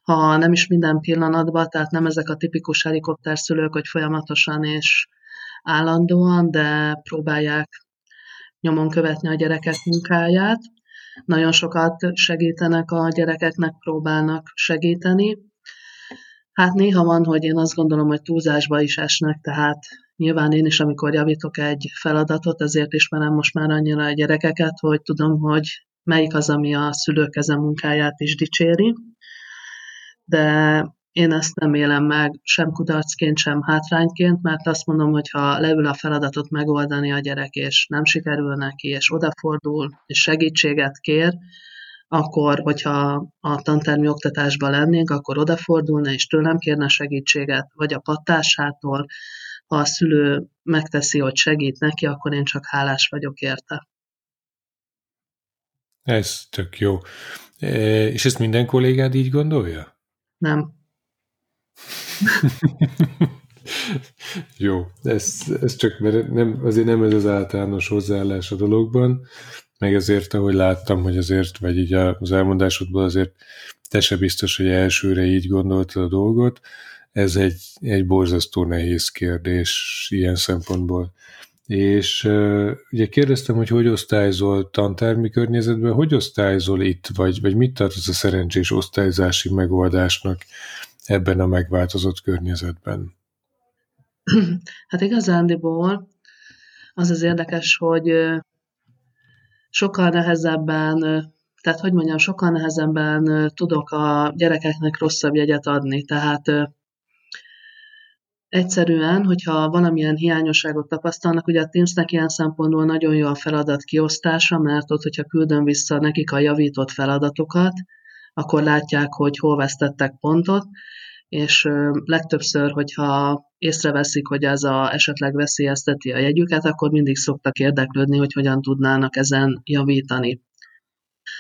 ha nem is minden pillanatban, tehát nem ezek a tipikus helikopterszülők, hogy folyamatosan és állandóan, de próbálják nyomon követni a gyerekek munkáját. Nagyon sokat segítenek a gyerekeknek, próbálnak segíteni. Hát néha van, hogy én azt gondolom, hogy túlzásba is esnek, tehát nyilván én is, amikor javítok egy feladatot, ezért ismerem most már annyira a gyerekeket, hogy tudom, hogy melyik az, ami a szülők ezen munkáját is dicséri. De én ezt nem élem meg sem kudarcként, sem hátrányként, mert azt mondom, hogy ha leül a feladatot megoldani a gyerek, és nem sikerül neki, és odafordul, és segítséget kér, akkor, hogyha a tantermi oktatásban lennénk, akkor odafordulna, és tőlem kérne segítséget, vagy a pattársától. Ha a szülő megteszi, hogy segít neki, akkor én csak hálás vagyok érte. Ez tök jó. És ezt minden kollégád így gondolja? Nem. Jó, ez, ez csak, mert nem, azért nem ez az általános hozzáállás a dologban, meg azért, ahogy láttam, hogy azért, vagy így az elmondásodból azért te se biztos, hogy elsőre így gondoltad a dolgot. Ez egy, egy borzasztó nehéz kérdés ilyen szempontból. És uh, ugye kérdeztem, hogy hogy osztályzol tantármi környezetben, hogy osztályzol itt, vagy, vagy mit tartasz a szerencsés osztályzási megoldásnak ebben a megváltozott környezetben? Hát igazándiból az az érdekes, hogy sokkal nehezebben... Tehát, hogy mondjam, sokkal nehezebben tudok a gyerekeknek rosszabb jegyet adni. Tehát ö, egyszerűen, hogyha valamilyen hiányosságot tapasztalnak, ugye a Teamsnek ilyen szempontból nagyon jó a feladat kiosztása, mert ott, hogyha küldöm vissza nekik a javított feladatokat, akkor látják, hogy hol vesztettek pontot, és ö, legtöbbször, hogyha észreveszik, hogy ez a, esetleg veszélyezteti a jegyüket, akkor mindig szoktak érdeklődni, hogy hogyan tudnának ezen javítani.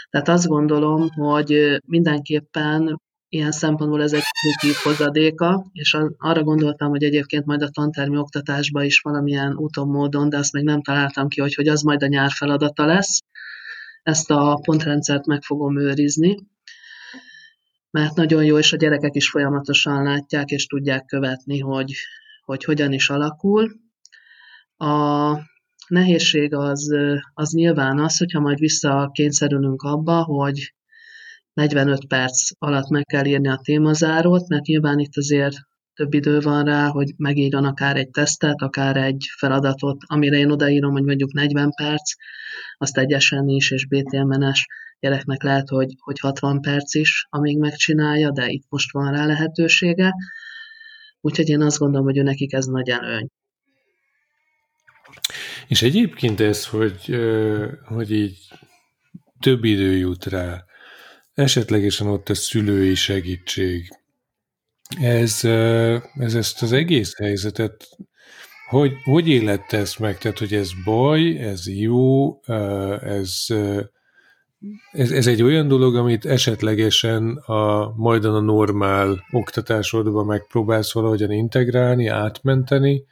Tehát azt gondolom, hogy mindenképpen ilyen szempontból ez egy pozitív hozadéka, és arra gondoltam, hogy egyébként majd a tantermi oktatásban is valamilyen úton, módon, de azt még nem találtam ki, hogy, hogy az majd a nyár feladata lesz. Ezt a pontrendszert meg fogom őrizni, mert nagyon jó, és a gyerekek is folyamatosan látják, és tudják követni, hogy, hogy hogyan is alakul. A nehézség az, az nyilván az, hogyha majd visszakényszerülünk abba, hogy negyvenöt perc alatt meg kell írni a témazárót, mert nyilván itt azért több idő van rá, hogy megírjon akár egy tesztet, akár egy feladatot, amire én odaírom, hogy mondjuk negyven perc, azt egyesen is, és bé té em en-es gyereknek lehet, hogy, hogy hatvan perc is, amíg megcsinálja, de itt most van rá lehetősége. Úgyhogy én azt gondolom, hogy ő nekik ez nagy előny. És egyébként ez, hogy, hogy így több idő jut rá, esetlegesen ott a szülői segítség, ez, ez ezt az egész helyzetet, hogy, hogy éled ezt meg? Tehát, hogy ez baj, ez jó, ez, ez, ez egy olyan dolog, amit esetlegesen a, majdan a normál oktatásodban megpróbálsz valahogyan integrálni, átmenteni,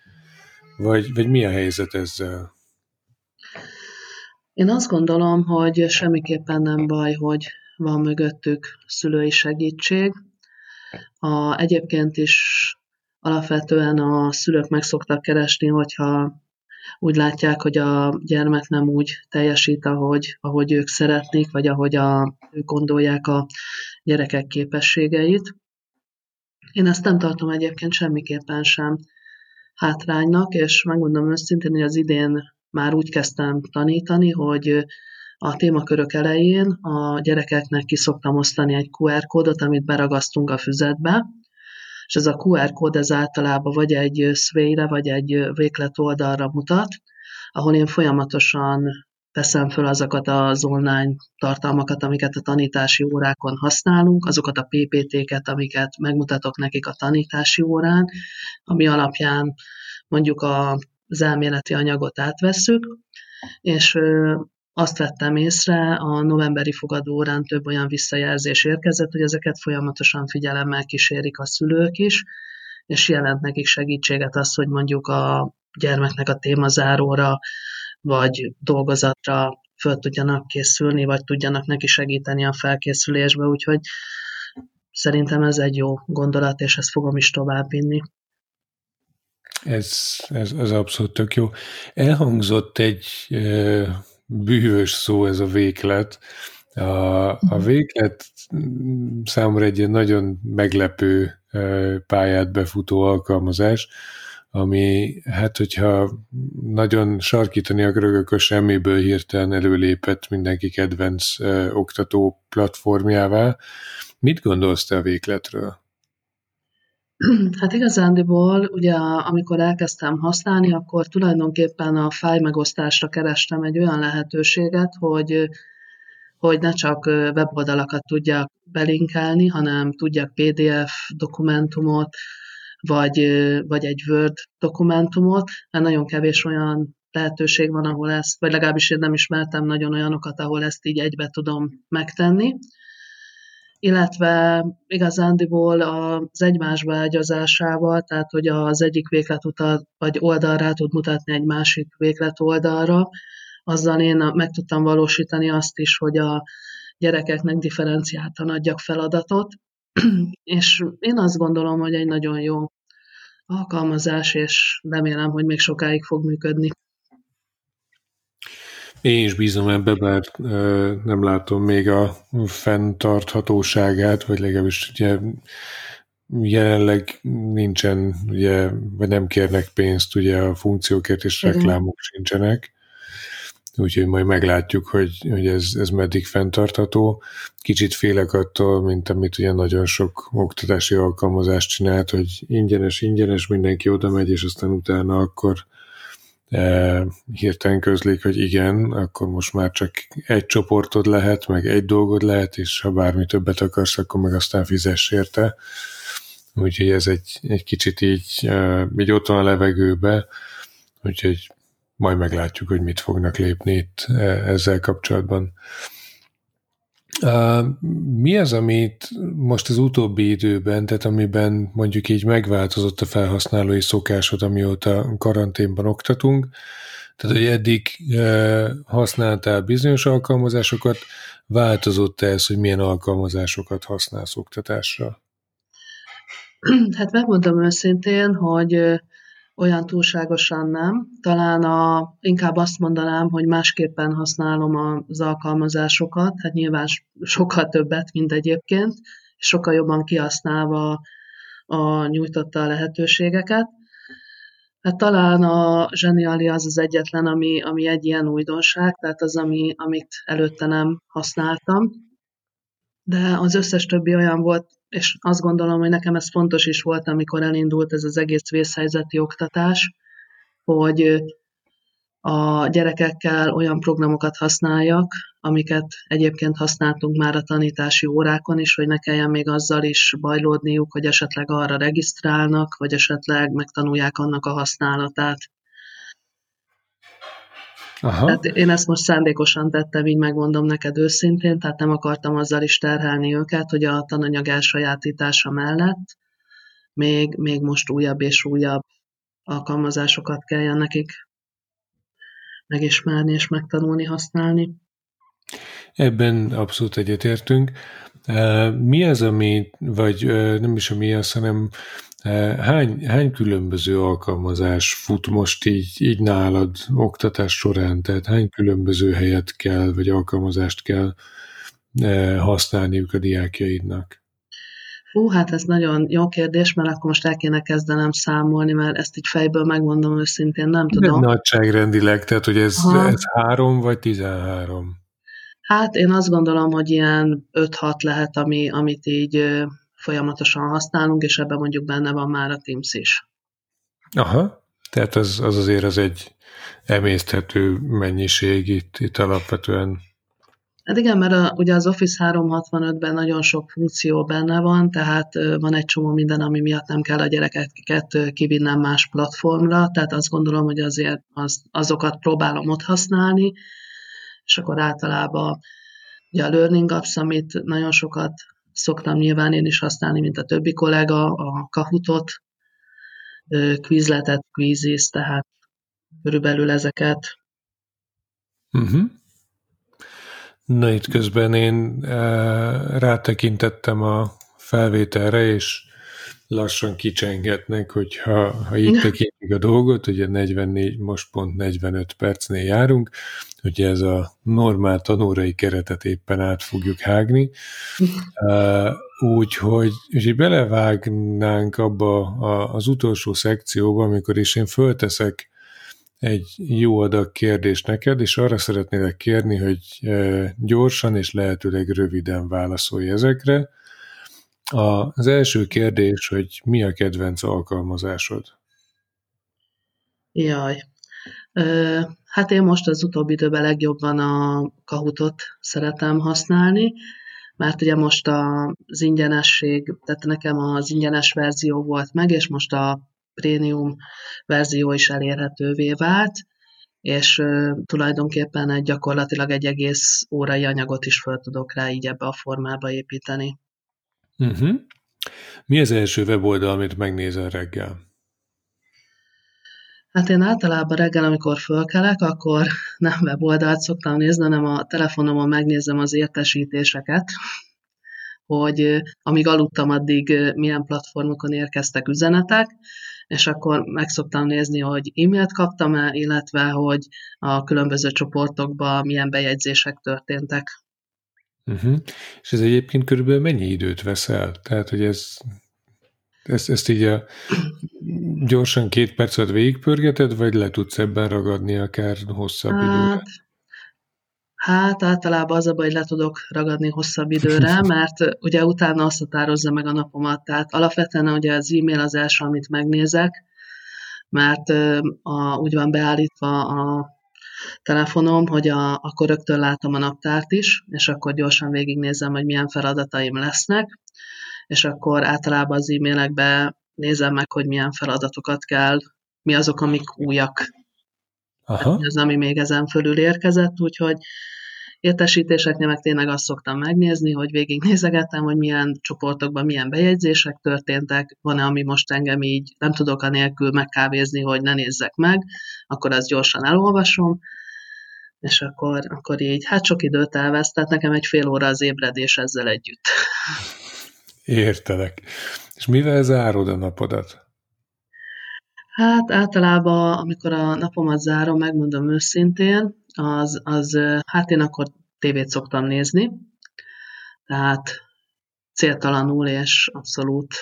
Vagy, vagy mi a helyzet ezzel? Én azt gondolom, hogy semmiképpen nem baj, hogy van mögöttük szülői segítség. A, egyébként is alapvetően a szülők meg szoktak keresni, hogyha úgy látják, hogy a gyermek nem úgy teljesít, ahogy, ahogy ők szeretnék, vagy ahogy a, ők gondolják a gyerekek képességeit. Én ezt nem tartom egyébként semmiképpen sem hátránynak, és megmondom őszintén, hogy az idén már úgy kezdtem tanítani, hogy a témakörök elején a gyerekeknek ki szoktam osztani egy kú er kódot, amit beragasztunk a füzetbe, és ez a kú er kód ez általában vagy egy szvéjre, vagy egy véglet oldalra mutat, ahol én folyamatosan teszem föl azokat az online tartalmakat, amiket a tanítási órákon használunk, azokat a pé pé té-ket, amiket megmutatok nekik a tanítási órán, ami alapján mondjuk a az elméleti anyagot átvesszük, és azt vettem észre, a novemberi fogadóórán több olyan visszajelzés érkezett, hogy ezeket folyamatosan figyelemmel kísérik a szülők is, és jelent nekik segítséget az, hogy mondjuk a gyermeknek a témazáróra, vagy dolgozatra föl tudjanak készülni, vagy tudjanak neki segíteni a felkészülésbe, úgyhogy szerintem ez egy jó gondolat, és ezt fogom is továbbvinni. Ez, ez, ez abszolút tök jó. Elhangzott egy e, bűvös szó, ez a véglet. A, a véglet számomra egy nagyon meglepő e, pályát befutó alkalmazás, ami, hát hogyha nagyon sarkítani akarok, akkor semmiből hirtelen előlépett mindenki kedvenc e, oktató platformjává. Mit gondolsz te a végletről? Hát igazándiból, ugye amikor elkezdtem használni, akkor tulajdonképpen a fájlmegosztásra kerestem egy olyan lehetőséget, hogy, hogy ne csak weboldalakat tudjak belinkelni, hanem tudjak pé dé ef dokumentumot, vagy, vagy egy Word dokumentumot, mert nagyon kevés olyan lehetőség van, ahol ezt, vagy legalábbis én nem ismertem nagyon olyanokat, ahol ezt így egybe tudom megtenni. Illetve igazándiból az egymásba ágyazásával, tehát hogy az egyik véglet utal, vagy oldalra tud mutatni egy másik véglet oldalra, azzal én meg tudtam valósítani azt is, hogy a gyerekeknek differenciáltan adjak feladatot, és én azt gondolom, hogy egy nagyon jó alkalmazás, és remélem, hogy még sokáig fog működni. Én is bízom ebbe, bár nem látom még a fenntarthatóságát, vagy legalábbis ugye jelenleg nincsen, ugye, vagy nem kérnek pénzt ugye a funkciókért, és reklámok sincsenek. Úgyhogy majd meglátjuk, hogy, hogy ez, ez meddig fenntartható. Kicsit félek attól, mint amit ugye nagyon sok oktatási alkalmazást csinált, hogy ingyenes, ingyenes, mindenki oda megy, és aztán utána akkor hirtelen közlik, hogy igen, akkor most már csak egy csoportod lehet, meg egy dolgod lehet, és ha bármi többet akarsz, akkor meg aztán fizess érte. Úgyhogy ez egy, egy kicsit így, így ott van a levegőbe, úgyhogy majd meglátjuk, hogy mit fognak lépni itt ezzel kapcsolatban. Mi az, amit most az utóbbi időben, tehát amiben mondjuk így megváltozott a felhasználói szokásod, amióta karanténban oktatunk, tehát hogy eddig használtál bizonyos alkalmazásokat, változott ez, hogy milyen alkalmazásokat használsz oktatásra? Hát megmondom őszintén, hogy olyan túlságosan nem. Talán a, inkább azt mondanám, hogy másképpen használom az alkalmazásokat, hát nyilván sokkal többet, mint egyébként, sokkal jobban kihasználva a nyújtotta a lehetőségeket. Hát talán a zseniali az az egyetlen, ami, ami egy ilyen újdonság, tehát az, ami, amit előtte nem használtam. De az összes többi olyan volt, és azt gondolom, hogy nekem ez fontos is volt, amikor elindult ez az egész vészhelyzeti oktatás, hogy a gyerekekkel olyan programokat használjak, amiket egyébként használtunk már a tanítási órákon is, hogy ne kelljen még azzal is bajlódniuk, hogy esetleg arra regisztrálnak, vagy esetleg megtanulják annak a használatát. Aha. Tehát én ezt most szándékosan tettem, így megmondom neked őszintén, tehát nem akartam azzal is terhelni őket, hogy a tananyag elsajátítása mellett még, még most újabb és újabb alkalmazásokat kelljen nekik megismerni és megtanulni használni. Ebben abszolút egyetértünk. Mi az, ami, vagy nem is ami az, hanem Hány, hány különböző alkalmazás fut most így, így nálad oktatás során? Tehát hány különböző helyet kell, vagy alkalmazást kell használniuk a diákjaidnak? Hú, hát ez nagyon jó kérdés, mert akkor most el kéne kezdenem számolni, mert ezt így fejből megmondom őszintén, nem tudom. De nagyságrendileg, tehát hogy ez, ez három vagy tizenhárom? Hát én azt gondolom, hogy ilyen öt-hat lehet, ami, amit így folyamatosan használunk, és ebben mondjuk benne van már a Teams is. Aha, tehát az, az azért az egy emészthető mennyiség itt, itt alapvetően. Hát igen, mert a, ugye az Office háromszázhatvanötben nagyon sok funkció benne van, tehát van egy csomó minden, ami miatt nem kell a gyerekeket kivinnem más platformra, tehát azt gondolom, hogy azért az, azokat próbálom ott használni, és akkor általában ugye a Learning Apps, amit nagyon sokat szoktam nyilván én is használni, mint a többi kollega, a Kahootot, Quizletet, Quizizz, tehát körülbelül ezeket. Uh-huh. Na itt közben én e, rátekintettem a felvételre, és lassan kicsengetnek, hogyha ha így tekintjük a dolgot, ugye negyvennégy, most pont negyvenöt percnél járunk, ugye ez a normál tanórai keretet éppen át fogjuk hágni, úgyhogy úgy, belevágnánk abba a, az utolsó szekcióba, amikor is én fölteszek egy jó adag kérdés neked, és arra szeretnélek kérni, hogy gyorsan és lehetőleg röviden válaszolj ezekre. Az első kérdés, hogy mi a kedvenc alkalmazásod? Jaj, hát én most az utóbbi időben legjobban a Kahootot szeretem használni, mert ugye most az ingyenesség, tehát nekem az ingyenes verzió volt meg, és most a prémium verzió is elérhetővé vált, és tulajdonképpen egy gyakorlatilag egy egész órai anyagot is fel tudok rá így ebbe a formába építeni. Uh-huh. Mi az első weboldal, amit megnézel reggel? Hát én általában reggel, amikor fölkelek, akkor nem weboldalt szoktam nézni, hanem a telefonomon megnézem az értesítéseket, hogy amíg aludtam, addig milyen platformokon érkeztek üzenetek, és akkor meg szoktam nézni, hogy e-mailt kaptam-e, illetve hogy a különböző csoportokban milyen bejegyzések történtek. Uh-huh. És ez egyébként körülbelül mennyi időt veszel? Tehát, hogy ez, ezt, ezt így a, gyorsan két percet végigpörgeted, vagy le tudsz ebben ragadni akár hosszabb hát, időre? Hát általában az a baj, hogy le tudok ragadni hosszabb időre, mert ugye utána azt határozza meg a napomat. Tehát alapvetően ugye az e-mail az első, amit megnézek, mert a, úgy van beállítva a telefonom, hogy a, akkor rögtön látom a naptárt is, és akkor gyorsan végignézem, hogy milyen feladataim lesznek, és akkor általában az e-mailekbe nézem meg, hogy milyen feladatokat kell, mi azok, amik újak. Aha. Ez, ami még ezen fölül érkezett, úgyhogy értesítéseknél meg tényleg azt szoktam megnézni, hogy végignézegettem, hogy milyen csoportokban milyen bejegyzések történtek, van-e, ami most engem így nem tudok anélkül megkávézni, hogy ne nézzek meg, akkor azt gyorsan elolvasom, és akkor, akkor így, hát sok időt elvesz, tehát nekem egy fél óra az ébredés ezzel együtt. Értelek. És mivel zárod a napodat? Hát általában, amikor a napomat zárom, megmondom őszintén, Az, az, hát én akkor tévét szoktam nézni, tehát céltalanul és abszolút.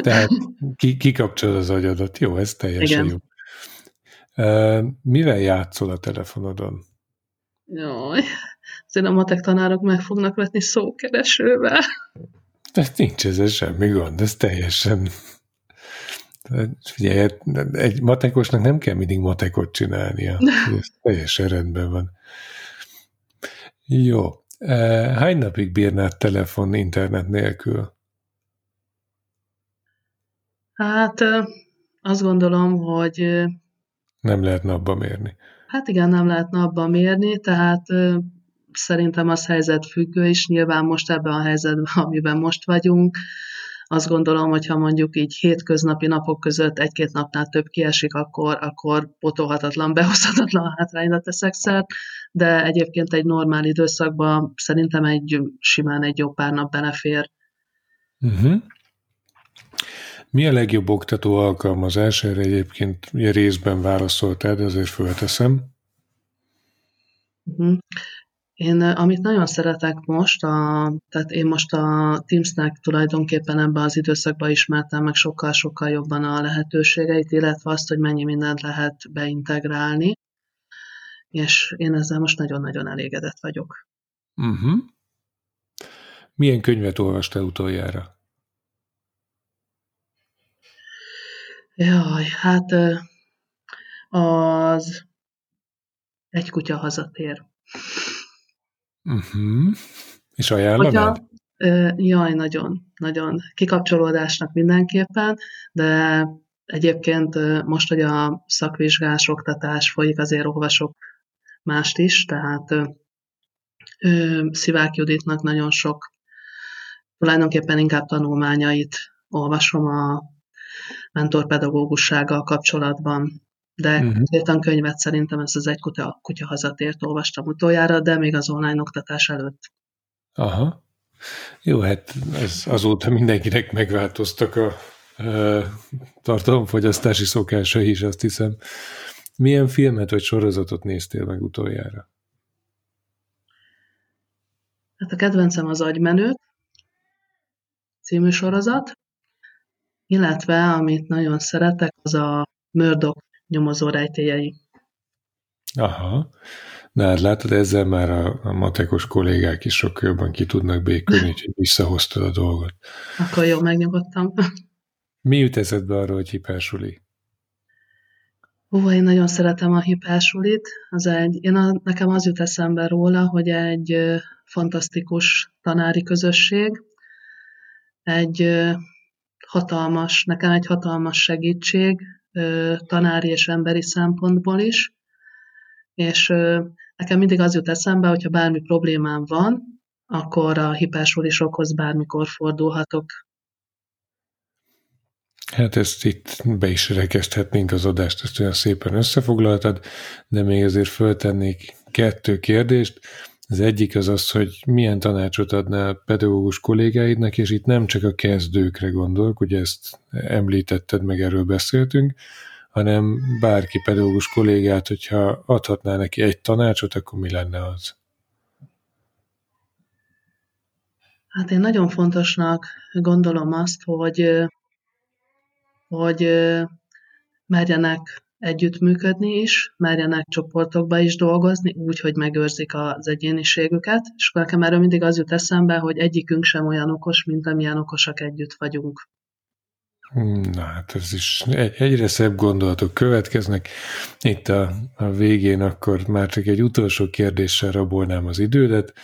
Tehát kikapcsol az agyadat, jó, ez teljesen igen. Jó. Mivel játszol a telefonodon? Jaj, azért a matek tanárok meg fognak vetni szókeresővel. Tehát nincs ezzel semmi gond, ez teljesen... Figyelj, egy matekosnak nem kell mindig matekot csinálnia. Ez teljesen rendben van. Jó. Hány napig bírnád telefon, internet nélkül? Hát azt gondolom, hogy... Nem lehet napba mérni. Hát igen, nem lehet napba mérni, tehát szerintem az helyzetfüggő is. Nyilván most ebben a helyzetben, amiben most vagyunk, azt gondolom, hogyha mondjuk így hétköznapi napok között egy-két napnál több kiesik, akkor, akkor potolhatatlan, behozhatatlan hátrányra teszek szert, de egyébként egy normál időszakban szerintem egy simán egy jó pár nap belefér. Uh-huh. Mi a legjobb oktató alkalmazás? Erre egyébként részben válaszoltál, de azért fölteszem. Uh-huh. Én, amit nagyon szeretek most, a, tehát én most a Teamsnek tulajdonképpen ebben az időszakban ismertem meg sokkal-sokkal jobban a lehetőségeit, illetve azt, hogy mennyi mindent lehet beintegrálni, és én ezzel most nagyon-nagyon elégedett vagyok. Uh-huh. Milyen könyvet olvastál utoljára? Jaj, hát az Egy kutya hazatér. Uh-huh. És ajánlanád? E, jaj, nagyon, nagyon. Kikapcsolódásnak mindenképpen, de egyébként most, hogy a szakvizsgás oktatás folyik, azért olvasok mást is, tehát ö, Szivák Juditnak nagyon sok, tulajdonképpen inkább tanulmányait olvasom a mentorpedagógussággal kapcsolatban, de konkrétan uh-huh. könyvet szerintem ez az Egy kutya, kutya hazatért olvastam utoljára, de még az online oktatás előtt. Aha. Jó, hát ez azóta mindenkinek megváltoztak a e, tartalomfogyasztási szokásai is, azt hiszem. Milyen filmet vagy sorozatot néztél meg utoljára? Hát a kedvencem az Agymenők című sorozat, illetve amit nagyon szeretek, az a Murdoch nyomozó rejtélyei. Aha. Na hát látod, ezzel már a, a matekos kollégák is sokkal jobban ki tudnak békülni, úgyhogy visszahoztad a dolgot. Akkor jó, megnyugodtam. Mi jut eszedbe arról, hogy Hiper Suli? Hú, én nagyon szeretem a Hiper Sulit. Az egy, én a, nekem az jut eszembe róla, hogy egy ö, fantasztikus tanári közösség, egy ö, hatalmas, nekem egy hatalmas segítség, ö, tanári és emberi szempontból is, és ö, nekem mindig az jut eszembe, hogyha bármi problémám van, akkor a Hiper Sulisokhoz bármikor fordulhatok. Hát ezt itt be is rekeszthetnénk az adást, ezt olyan szépen összefoglaltad, de még azért föltennék kettő kérdést. Az egyik az az, hogy milyen tanácsot adnál pedagógus kollégáidnak, és itt nem csak a kezdőkre gondolok, ugye ezt említetted, meg erről beszéltünk, hanem bárki pedagógus kollégát, hogyha adhatnál neki egy tanácsot, akkor mi lenne az? Hát én nagyon fontosnak gondolom azt, hogy hogy merjenek együttműködni is, merjenek csoportokba is dolgozni, úgy, hogy megőrzik az egyéniségüket, és nekem erről mindig az jut eszembe, hogy egyikünk sem olyan okos, mint amilyen okosak együtt vagyunk. Na hát ez is egy, egyre szebb gondolatok következnek. Itt a, a végén akkor már csak egy utolsó kérdéssel rabolnám az idődet,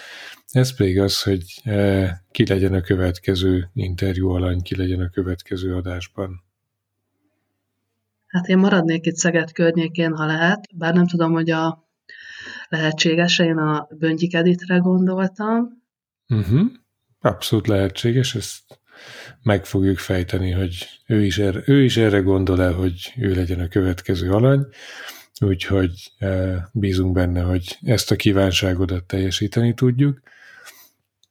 ez pedig az, hogy eh, ki legyen a következő interjú alany, ki legyen a következő adásban. Hát én maradnék itt Szeged környékén, ha lehet, bár nem tudom, hogy a lehetséges, én a Böngyik Editre gondoltam. Uh-huh. Abszolút lehetséges, ezt meg fogjuk fejteni, hogy ő is erre, ő is erre gondol el, hogy ő legyen a következő alany, úgyhogy bízunk benne, hogy ezt a kívánságodat teljesíteni tudjuk.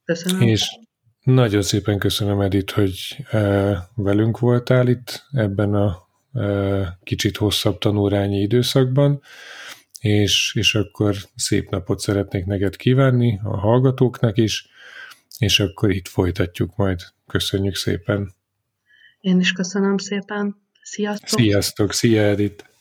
Köszönöm. És nagyon szépen köszönöm, Edit, hogy velünk voltál itt ebben a kicsit hosszabb tanórányi időszakban, és, és akkor szép napot szeretnék neked kívánni, a hallgatóknak is, és akkor itt folytatjuk majd. Köszönjük szépen! Én is köszönöm szépen! Sziasztok! Sziasztok! Szia, Edit!